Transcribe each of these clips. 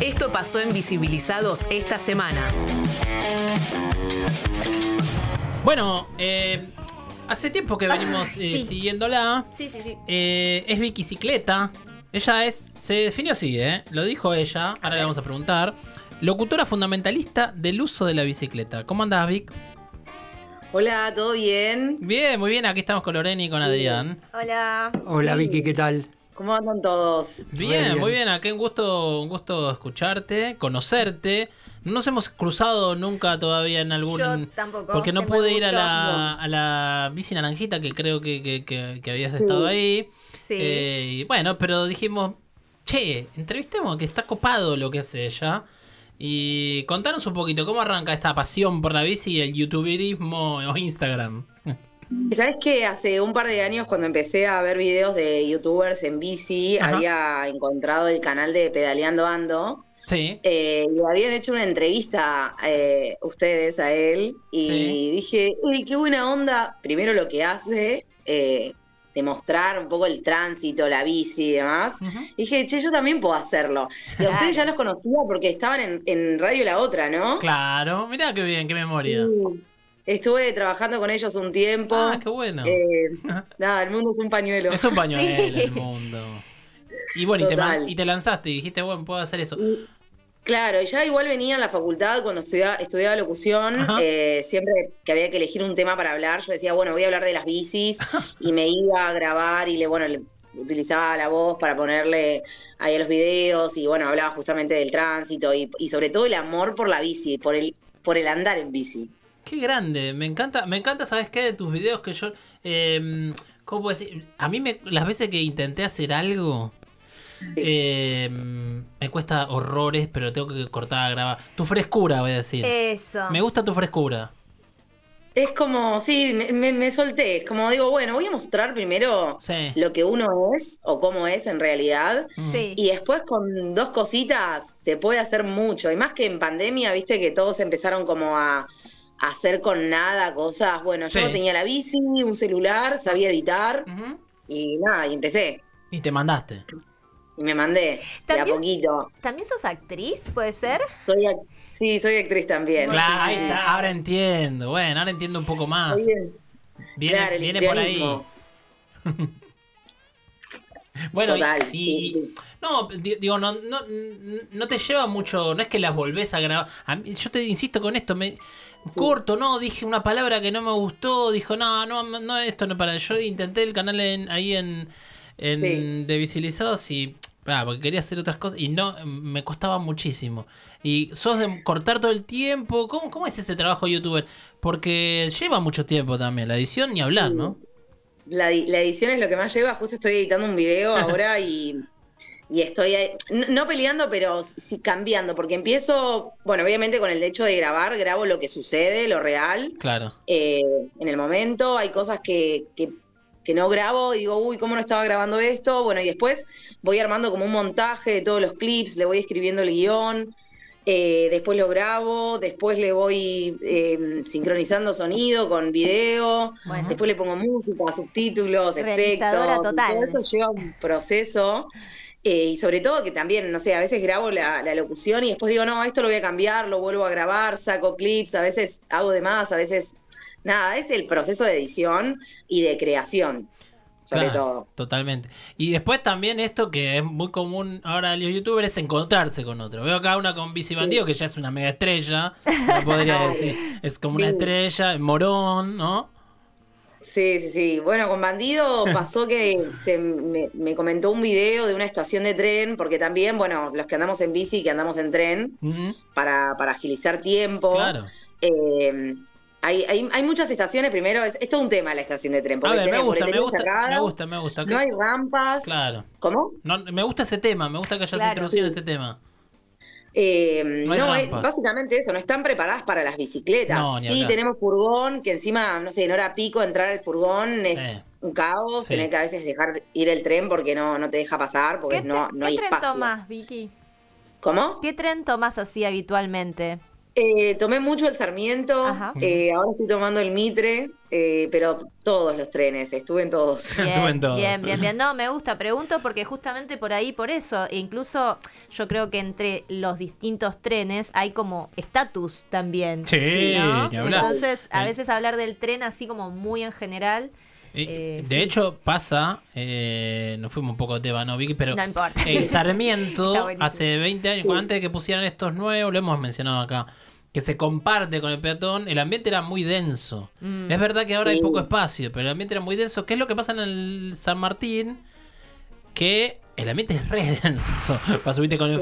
Esto pasó en Visibilizados esta semana. Bueno, hace tiempo que venimos siguiéndola. Sí. Es Vicky Cicleta. Ella es, se definió así, lo dijo ella. Ahora le vamos a preguntar. Locutora fundamentalista del uso de la bicicleta. ¿Cómo andás, Vic? Hola, ¿todo bien? Bien, muy bien. Aquí estamos con Lorena y con Adrián. Hola. Hola, Vicky, ¿qué tal? ¿Cómo andan todos? Bien, muy bien. Aquí un gusto escucharte, conocerte. No nos hemos cruzado nunca todavía en algún... Yo tampoco. Porque no pude ir a la bici naranjita que creo que habías estado ahí. Sí. Y bueno, pero dijimos, entrevistemos que está copado lo que hace ella. Y contanos un poquito, ¿cómo arranca esta pasión por la bici y el youtuberismo o Instagram? ¿Sabés qué? Hace un par de años, cuando empecé a ver videos de youtubers en bici, ajá, había encontrado el canal de Pedaleando Ando. Sí. Le habían hecho una entrevista ustedes a él y dije, uy, qué buena onda. Primero lo que hace, demostrar un poco el tránsito, la bici y demás. Uh-huh. Y dije, yo también puedo hacerlo. Y a ustedes ya los conocía porque estaban en Radio La Otra, ¿no? Claro, mirá qué bien, qué memoria. Sí. Estuve trabajando con ellos un tiempo. Ah, qué bueno. Nada, el mundo es un pañuelo. Es un pañuelo el mundo. Y bueno, y te lanzaste y dijiste, bueno, puedo hacer eso. Y, claro, ya igual venía en la facultad cuando estudiaba locución, siempre que había que elegir un tema para hablar, yo decía, bueno, voy a hablar de las bicis, y me iba a grabar y le utilizaba la voz para ponerle ahí a los videos, y bueno, hablaba justamente del tránsito, y sobre todo el amor por la bici, por el andar en bici. Qué grande, me encanta, ¿sabes qué? De tus videos que yo, ¿cómo puedo decir? A mí las veces que intenté hacer algo... Sí. Me cuesta horrores, pero tengo que cortar, grabar. Tu frescura, voy a decir. Eso. Me gusta tu frescura. Es como, me solté. Como digo, bueno, voy a mostrar primero lo que uno es o cómo es en realidad. Sí. Y después con dos cositas se puede hacer mucho. Y más que en pandemia, viste que todos empezaron como a hacer con nada cosas. Bueno, yo tenía la bici, un celular, sabía editar. Uh-huh. Y nada, y empecé. Y te mandaste. Y me mandé de a poquito. ¿También sos actriz, puede ser? Soy actriz también. Claro, ahí está, ahora entiendo. Bueno, ahora entiendo un poco más. Bien. Viene por ahí. Bueno, total, sí. No, digo, no te lleva mucho, no es que las volvés a grabar. A mí, yo te insisto con esto, corto, no, dije una palabra que no me gustó, dijo, no, esto no para. Yo intenté el canal de Visibilizados y... porque quería hacer otras cosas y no me costaba muchísimo. Y sos de cortar todo el tiempo. ¿Cómo es ese trabajo youtuber? Porque lleva mucho tiempo también. La edición ni hablar, ¿no? La edición es lo que más lleva. Justo estoy editando un video ahora y estoy ahí, no peleando, pero sí cambiando. Porque empiezo, bueno, obviamente con el hecho de grabar. Grabo lo que sucede, lo real. Claro. En el momento hay cosas que no grabo, y digo, uy, ¿cómo no estaba grabando esto? Bueno, y después voy armando como un montaje de todos los clips, le voy escribiendo el guión, después lo grabo, después le voy sincronizando sonido con video, bueno, después le pongo música, subtítulos, realizadora efectos, total. Todo eso lleva un proceso, y sobre todo que también, no sé, a veces grabo la locución y después digo, no, esto lo voy a cambiar, lo vuelvo a grabar, saco clips, a veces hago de más, a veces... Nada, es el proceso de edición y de creación, sobre todo. Totalmente. Y después también esto que es muy común ahora en los youtubers es encontrarse con otro. Veo acá una con Bici Bandido, que ya es una mega estrella, no podría decir. Es como una estrella, Morón, ¿no? Sí. Bueno, con Bandido pasó que me comentó un video de una estación de tren, porque también, bueno, los que andamos en bici, que andamos en tren, uh-huh, para agilizar tiempo. Claro. Hay muchas estaciones, primero, es todo un tema la estación de tren. Porque me gusta. No hay rampas. Claro. ¿Cómo? No, me gusta ese tema, me gusta que hayas introducido ese tema. Básicamente eso, no están preparadas para las bicicletas. No, sí, tenemos furgón, que encima, no sé, en hora pico entrar al furgón es un caos. Sí. Tener que a veces dejar ir el tren porque no te deja pasar, porque no hay espacio. ¿Qué tren tomás, Vicky? ¿Cómo? ¿Qué tren tomás así habitualmente? Tomé mucho el Sarmiento, ahora estoy tomando el Mitre, pero todos los trenes, estuve en todos. Bien, bien, bien, bien. No, me gusta, pregunto porque justamente por ahí, por eso, e incluso yo creo que entre los distintos trenes hay como estatus también. Sí, ¿no? Entonces, a veces hablar del tren así como muy en general... de hecho pasa, nos fuimos un poco de tema, ¿no, Vicky? Pero no importa. El Sarmiento, hace 20 años, antes de que pusieran estos nuevos, lo hemos mencionado acá, que se comparte con el peatón, el ambiente era muy denso. Es verdad que ahora hay poco espacio, pero el ambiente era muy denso. ¿Qué es lo que pasa en el San Martín? Que el ambiente es re denso. Para subirte con...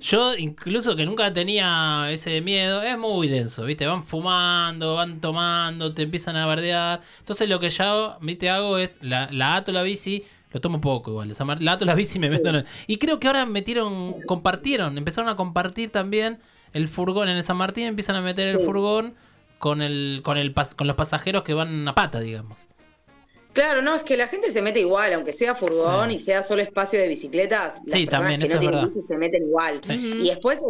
Yo incluso que nunca tenía ese miedo, es muy denso, ¿viste? Van fumando, van tomando, te empiezan a bardear. Entonces lo que ya ¿viste? Hago es, la ato la bici, lo tomo poco igual, la ato la bici me meto en el... Y creo que ahora empezaron a compartir también el furgón. En el San Martín empiezan a meter el furgón con los pasajeros que van a pata, digamos. Claro, no, es que la gente se mete igual, aunque sea furgón y sea solo espacio de bicicletas, las personas también, que no tienen bici se meten igual. Y después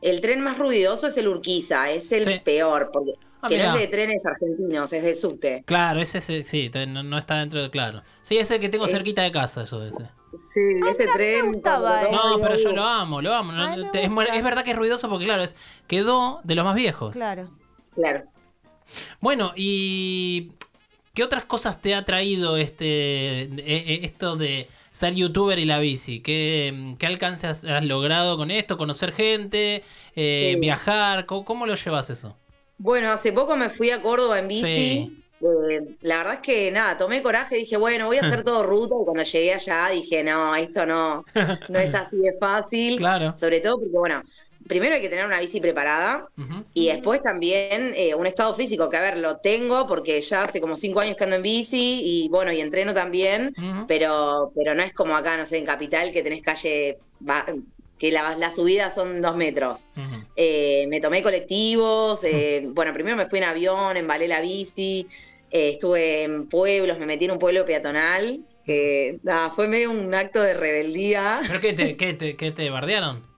el tren más ruidoso es el Urquiza, es el peor, porque que no es de trenes argentinos, es de subte. Claro, ese sí, no está dentro de... Claro. Sí, es el que tengo cerquita de casa yo ese. Sí, ese tren... No, pero yo lo amo. Ay, es verdad que es ruidoso porque, claro, quedó de los más viejos. Claro. Bueno, y... ¿Qué otras cosas te ha traído esto de ser youtuber y la bici? ¿Qué alcance has logrado con esto? ¿Conocer gente? ¿Viajar? ¿Cómo lo llevas eso? Bueno, hace poco me fui a Córdoba en bici. Sí. La verdad es que nada, tomé coraje, dije, bueno, voy a hacer todo ruta. Y cuando llegué allá dije, no, esto no es así de fácil. Claro. Sobre todo porque, bueno... Primero hay que tener una bici preparada y después también un estado físico, que a ver, lo tengo porque ya hace como 5 años que ando en bici y bueno, y entreno también, pero no es como acá, no sé, en Capital, que tenés calle, que las subidas son 2 metros. Me tomé colectivos, bueno, primero me fui en avión, embalé la bici, estuve en pueblos, me metí en un pueblo peatonal, fue medio un acto de rebeldía. ¿Pero qué te bardearon?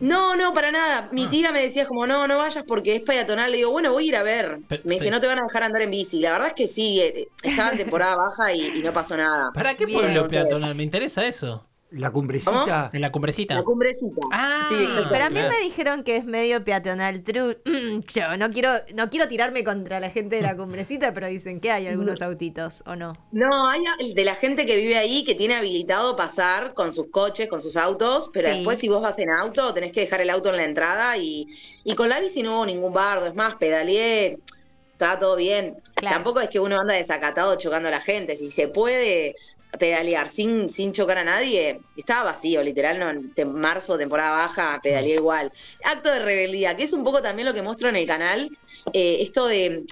No, para nada. Mi tía me decía como, no vayas porque es peatonal. Le digo, bueno, voy a ir a ver. Me dice, no te van a dejar andar en bici. La verdad es que sí, estaba en temporada baja y no pasó nada. ¿Para qué pueblo peatonal? Me interesa eso. ¿La Cumbrecita? ¿En la Cumbrecita? La Cumbrecita. Ah, sí, pero a mí me dijeron que es medio peatonal. Yo no quiero tirarme contra la gente de la Cumbrecita, pero dicen que hay algunos autitos, ¿o no? No, hay de la gente que vive ahí que tiene habilitado pasar con sus coches, con sus autos, pero después si vos vas en auto tenés que dejar el auto en la entrada y con la bici no hubo ningún bardo. Es más, pedaleé, estaba todo bien. Claro. Tampoco es que uno anda desacatado chocando a la gente. Si se puede... pedalear sin chocar a nadie, estaba vacío, literal, en marzo, temporada baja, pedaleé igual. Acto de rebeldía, que es un poco también lo que muestro en el canal, esto de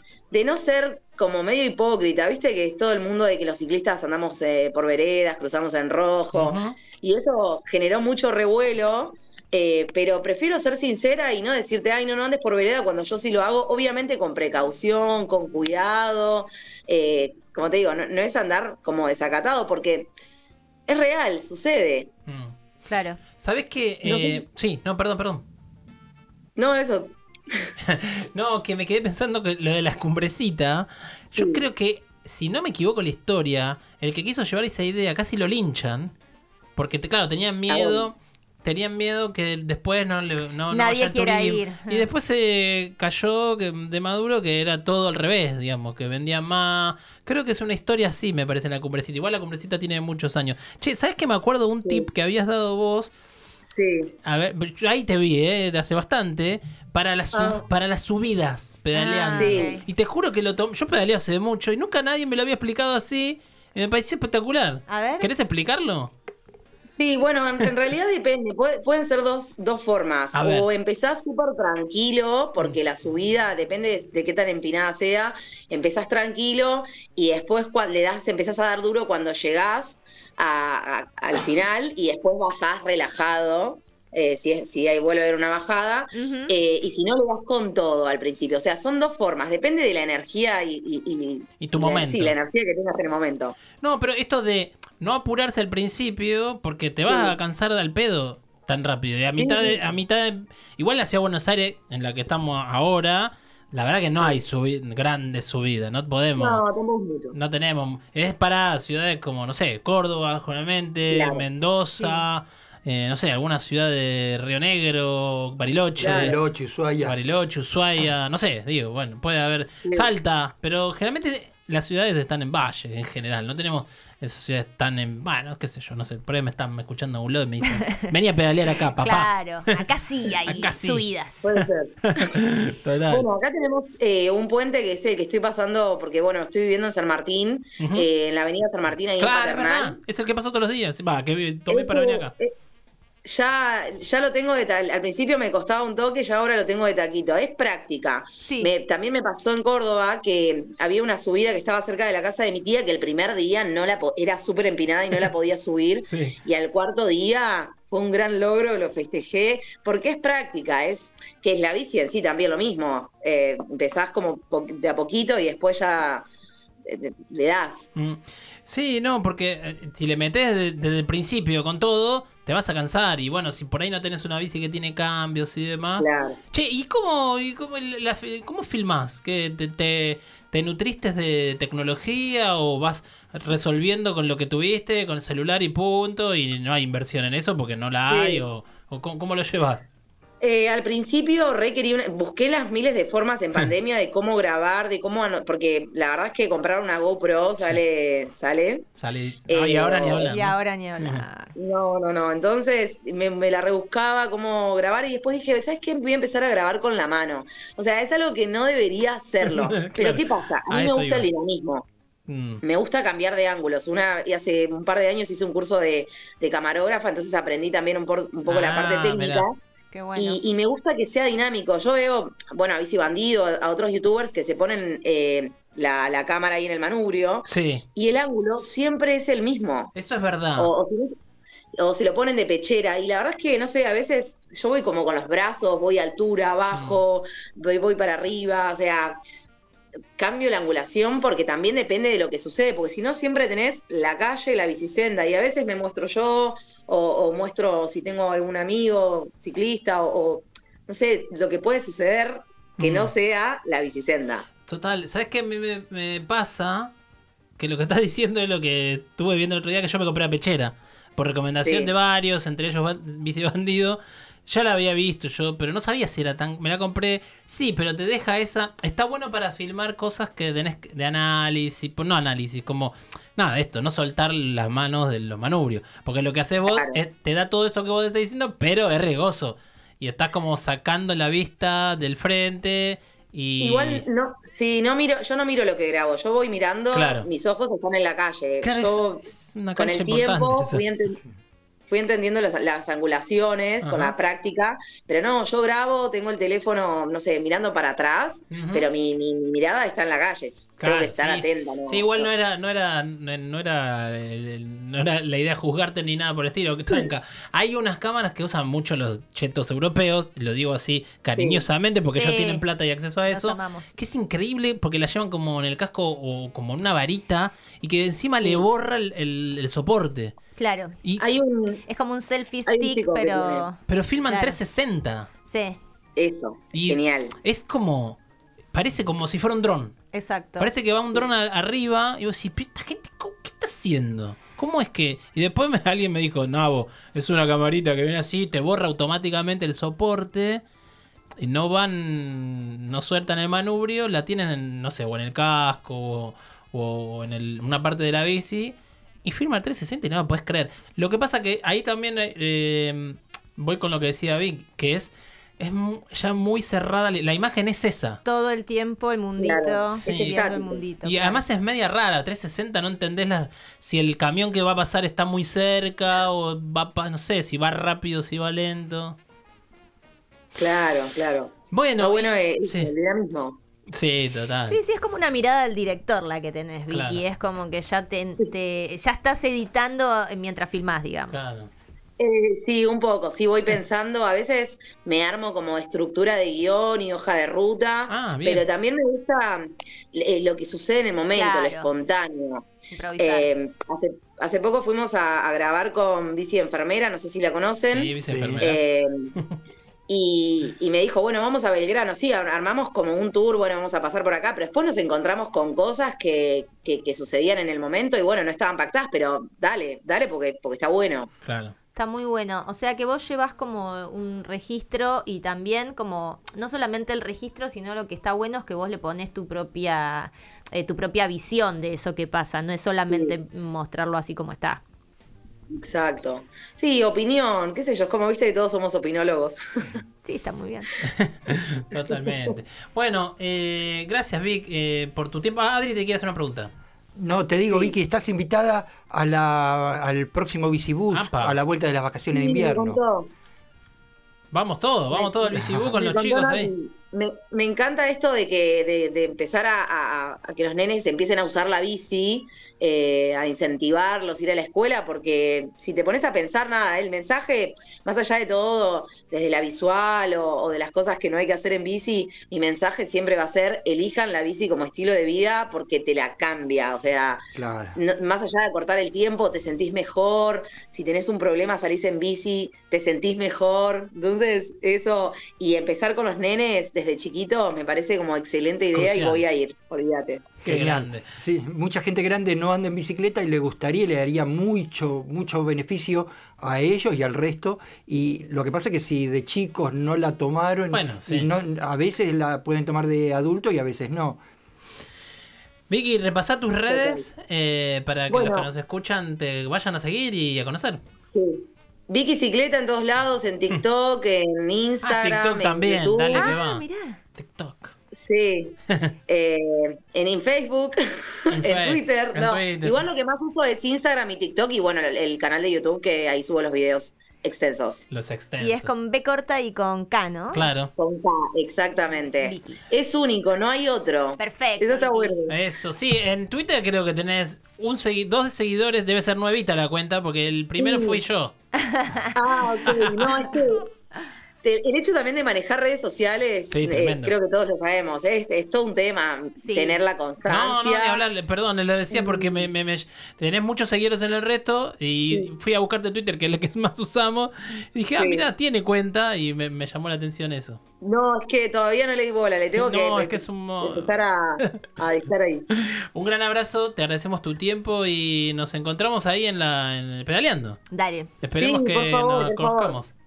no ser como medio hipócrita, viste que es todo el mundo de que los ciclistas andamos por veredas, cruzamos en rojo, y eso generó mucho revuelo, pero prefiero ser sincera y no decirte, ay, no andes por vereda cuando yo sí lo hago, obviamente con precaución, con cuidado, como te digo, no es andar como desacatado, porque es real, sucede. Claro. ¿Sabés qué? Sí, no, perdón. No, eso. No, que me quedé pensando que lo de la Cumbrecita, yo creo que, si no me equivoco la historia, el que quiso llevar esa idea casi lo linchan, porque claro, tenían miedo que después no nadie quiera ir. Y después se cayó de Maduro que era todo al revés, digamos, que vendía más. Creo que es una historia así, me parece, en la Cumbrecita. Igual la Cumbrecita tiene muchos años. Che, ¿sabés que me acuerdo de un tip que habías dado vos? Sí. A ver, ahí te vi, de hace bastante, para las subidas pedaleando. Y te juro que yo pedaleé hace mucho y nunca nadie me lo había explicado así. Y me pareció espectacular. A ver. ¿Querés explicarlo? Sí, bueno, en realidad depende. Pueden ser dos formas. O empezás súper tranquilo, porque la subida depende de qué tan empinada sea. Empezás tranquilo y después empezás a dar duro cuando llegás al final y después bajás relajado. Si ahí vuelve a haber una bajada, y si no, lo vas con todo al principio. O sea, son dos formas, depende de la energía y tu momento. Sí, la energía que tengas en el momento. No, pero esto de no apurarse al principio, porque te vas a cansar del pedo. tan rápido. Y a mitad de, igual hacia Buenos Aires, en la que estamos ahora, la verdad que no hay grandes subidas, no podemos. No, tenemos mucho. No tenemos. Es para ciudades como, no sé, Córdoba, generalmente, claro. Mendoza, sí. No sé, alguna ciudad de Río Negro, Bariloche. Claro. Bariloche, Ushuaia, no sé, digo, bueno, puede haber. Sí. Salta, pero generalmente las ciudades están en valle, en general, no tenemos. Esas ciudades están en... Bueno, qué sé yo, no sé. Por ahí me están escuchando a un lado y me dicen... Vení a pedalear acá, papá. Claro, acá sí hay acá subidas. Sí. Puede ser. Total. Bueno, acá tenemos un puente que es el que estoy pasando... Porque, bueno, estoy viviendo en San Martín. Uh-huh. En la avenida San Martín, ahí claro, en Paternal. Es el que paso todos los días. Va, que tomé para venir acá. Ya lo tengo de al principio me costaba un toque, ya ahora lo tengo de taquito. Es práctica. Sí. También me pasó en Córdoba que había una subida que estaba cerca de la casa de mi tía que el primer día no la era súper empinada y no la podía subir. Sí. Y al cuarto día fue un gran logro, lo festejé, porque es práctica, que es la bici en sí también lo mismo. Empezás como de a poquito y después ya le das. Sí, no, porque si le metés desde el principio con todo... Te vas a cansar y bueno, si por ahí no tenés una bici que tiene cambios y demás. Claro. Che, ¿y cómo filmás? ¿Qué, te nutriste de tecnología o vas resolviendo con lo que tuviste, con el celular y punto? Y no hay inversión en eso porque no la hay o ¿cómo lo llevas? Al principio busqué las miles de formas en pandemia de cómo grabar, porque la verdad es que comprar una GoPro sale. Y ahora ni hablar. No. Entonces me la rebuscaba cómo grabar y después dije, ¿sabes qué? Voy a empezar a grabar con la mano. O sea, es algo que no debería hacerlo. Claro. Pero ¿qué pasa? A mí me gusta el dinamismo. Me gusta cambiar de ángulos. Hace un par de años hice un curso de camarógrafa, entonces aprendí también un poco la parte técnica. Mirá. Bueno. Y me gusta que sea dinámico. Yo veo, bueno, a Bici Bandido, a otros youtubers que se ponen la cámara ahí en el manubrio. Sí. Y el ángulo siempre es el mismo. Eso es verdad. O se lo ponen de pechera. Y la verdad es que, no sé, a veces yo voy como con los brazos, voy a altura, abajo, voy para arriba. O sea, cambio la angulación porque también depende de lo que sucede. Porque si no, siempre tenés la calle, la bicisenda. Y a veces me muestro yo... O muestro si tengo algún amigo ciclista o no sé, lo que puede suceder que no sea la bicisenda. Total, ¿sabes qué? Me pasa que lo que estás diciendo es lo que estuve viendo el otro día, que yo me compré la pechera por recomendación de varios, entre ellos Bici Bandido. Ya la había visto yo, pero no sabía si era tan... Me la compré, sí, pero te deja esa... Está bueno para filmar cosas que tenés de análisis... No análisis, como... Nada, no soltar las manos de los manubrios. Porque lo que haces vos, claro, te da todo esto que vos estás diciendo, pero es riesgoso. Y estás como sacando la vista del frente... Y... Igual, no, si no miro, yo no miro lo que grabo, yo voy mirando, claro, mis ojos están en la calle. Claro, yo, es una cancha con el tiempo, fui entendiendo las angulaciones. Ajá. Con la práctica, pero no, yo grabo, tengo el teléfono, no sé, mirando para atrás, pero mi mirada está en la calle, claro, tengo que estar atenta. ¿No? Sí, igual no era la idea juzgarte ni nada por el estilo. Tranca. Hay unas cámaras que usan mucho los chetos europeos, lo digo así cariñosamente, porque ellos tienen plata y acceso a eso, que es increíble porque la llevan como en el casco o como en una varita y que encima le borra el soporte. Claro. Y es como un selfie stick, pero filman 360. Sí. Eso. Y genial. Es como... Parece como si fuera un dron. Exacto. Parece que va un dron arriba y vos decís, pero esta gente, ¿qué está haciendo? ¿Cómo es que...? Y después alguien me dijo, Nabo, es una camarita que viene así, te borra automáticamente el soporte... Y no sueltan el manubrio, la tienen, no sé, o en el casco o en una parte de la bici... Y firma el 360 y no lo podés creer. Lo que pasa que ahí también voy con lo que decía Vic, que es ya muy cerrada. La imagen es esa. Todo el tiempo el mundito. Claro, el mundito. Y además es media rara. 360 no entendés si el camión que va a pasar está muy cerca o no sé, si va rápido, si va lento. Claro. Bueno, el dinamismo. Sí, total. Sí, es como una mirada del director la que tenés, Vicky. Claro. Es como que ya ya estás editando mientras filmás, digamos. Claro. Sí, un poco. Sí, voy pensando. A veces me armo como estructura de guión y hoja de ruta. Ah, bien. Pero también me gusta lo que sucede en el momento, lo espontáneo. Improvisar. Hace Hace poco fuimos a grabar con Bici Enfermera, no sé si la conocen. Sí, Bicie Enfermera. Y me dijo, bueno, vamos a Belgrano. Sí, armamos como un tour, bueno, vamos a pasar por acá. Pero después nos encontramos con cosas que sucedían en el momento y, bueno, no estaban pactadas, pero dale porque está bueno. Claro. Está muy bueno. O sea que vos llevas como un registro y también como, no solamente el registro, sino lo que está bueno es que vos le pones tu propia visión de eso que pasa. No es solamente mostrarlo así como está. Exacto. Sí, opinión, qué sé yo, como viste, todos somos opinólogos. Sí, está muy bien. Totalmente. Bueno, gracias Vic por tu tiempo. Ah, Adri, te quiero hacer una pregunta. No, te digo, sí. Vicky, estás invitada al próximo Bicibus, a la vuelta de las vacaciones de invierno. Vamos todos al Bicibus con los chicos ahí. Me encanta esto de empezar a que los nenes empiecen a usar la bici, a incentivarlos, ir a la escuela, porque si te pones a pensar, nada, el mensaje, más allá de todo, desde la visual o de las cosas que no hay que hacer en bici, mi mensaje siempre va a ser, elijan la bici como estilo de vida porque te la cambia, o sea, claro. No, más allá de cortar el tiempo, te sentís mejor, si tenés un problema salís en bici, te sentís mejor, entonces eso, y empezar con los nenes desde chiquito me parece como excelente idea. Crucial. Y voy a ir, olvídate. Qué grande. Sí, mucha gente grande no anda en bicicleta y le gustaría, le daría mucho beneficio a ellos y al resto. Y lo que pasa es que si de chicos no la tomaron, bueno, sí. Y no, a veces la pueden tomar de adulto y a veces no. Vicky, repasá tus redes para que los que nos escuchan te vayan a seguir y a conocer. Sí. Vicky Cicleta en todos lados, en TikTok, en Instagram, TikTok también, en YouTube. Dale que va. Mirá. TikTok. Sí, en Facebook, en Twitter, no. Twitter. Igual lo que más uso es Instagram y TikTok y bueno, el canal de YouTube que ahí subo los videos extensos. Los extensos. Y es con B corta y con K, ¿no? Claro. Con K, exactamente. Vicky. Es único, no hay otro. Perfecto. Eso está bueno. Eso, sí, en Twitter creo que tenés dos seguidores, debe ser nuevita la cuenta porque el primero fui yo. Ah, ok, no, es que... El hecho también de manejar redes sociales, sí, creo que todos lo sabemos, es todo un tema, sí. Tener la constancia. No, ni hablarle, perdón, lo decía porque me tenés muchos seguidores en el resto y fui a buscarte Twitter, que es el que más usamos, y dije, mirá, tiene cuenta, y me llamó la atención eso. No, es que todavía no le di bola, le tengo empezar a estar ahí. Un gran abrazo, te agradecemos tu tiempo y nos encontramos ahí en el Pedaleando. Dale. Esperemos que favor, nos conozcamos. Favor.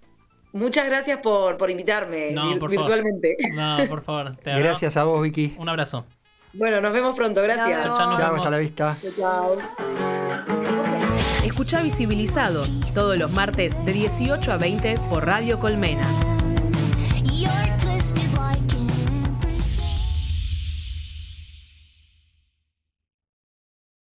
Muchas gracias por invitarme virtualmente. Favor. No, por favor. Te gracias a vos, Vicky. Un abrazo. Bueno, nos vemos pronto. Gracias. Chao, hasta la vista. Chao. Escuchá Visibilizados todos los martes de 18 a 20 por Radio Colmena.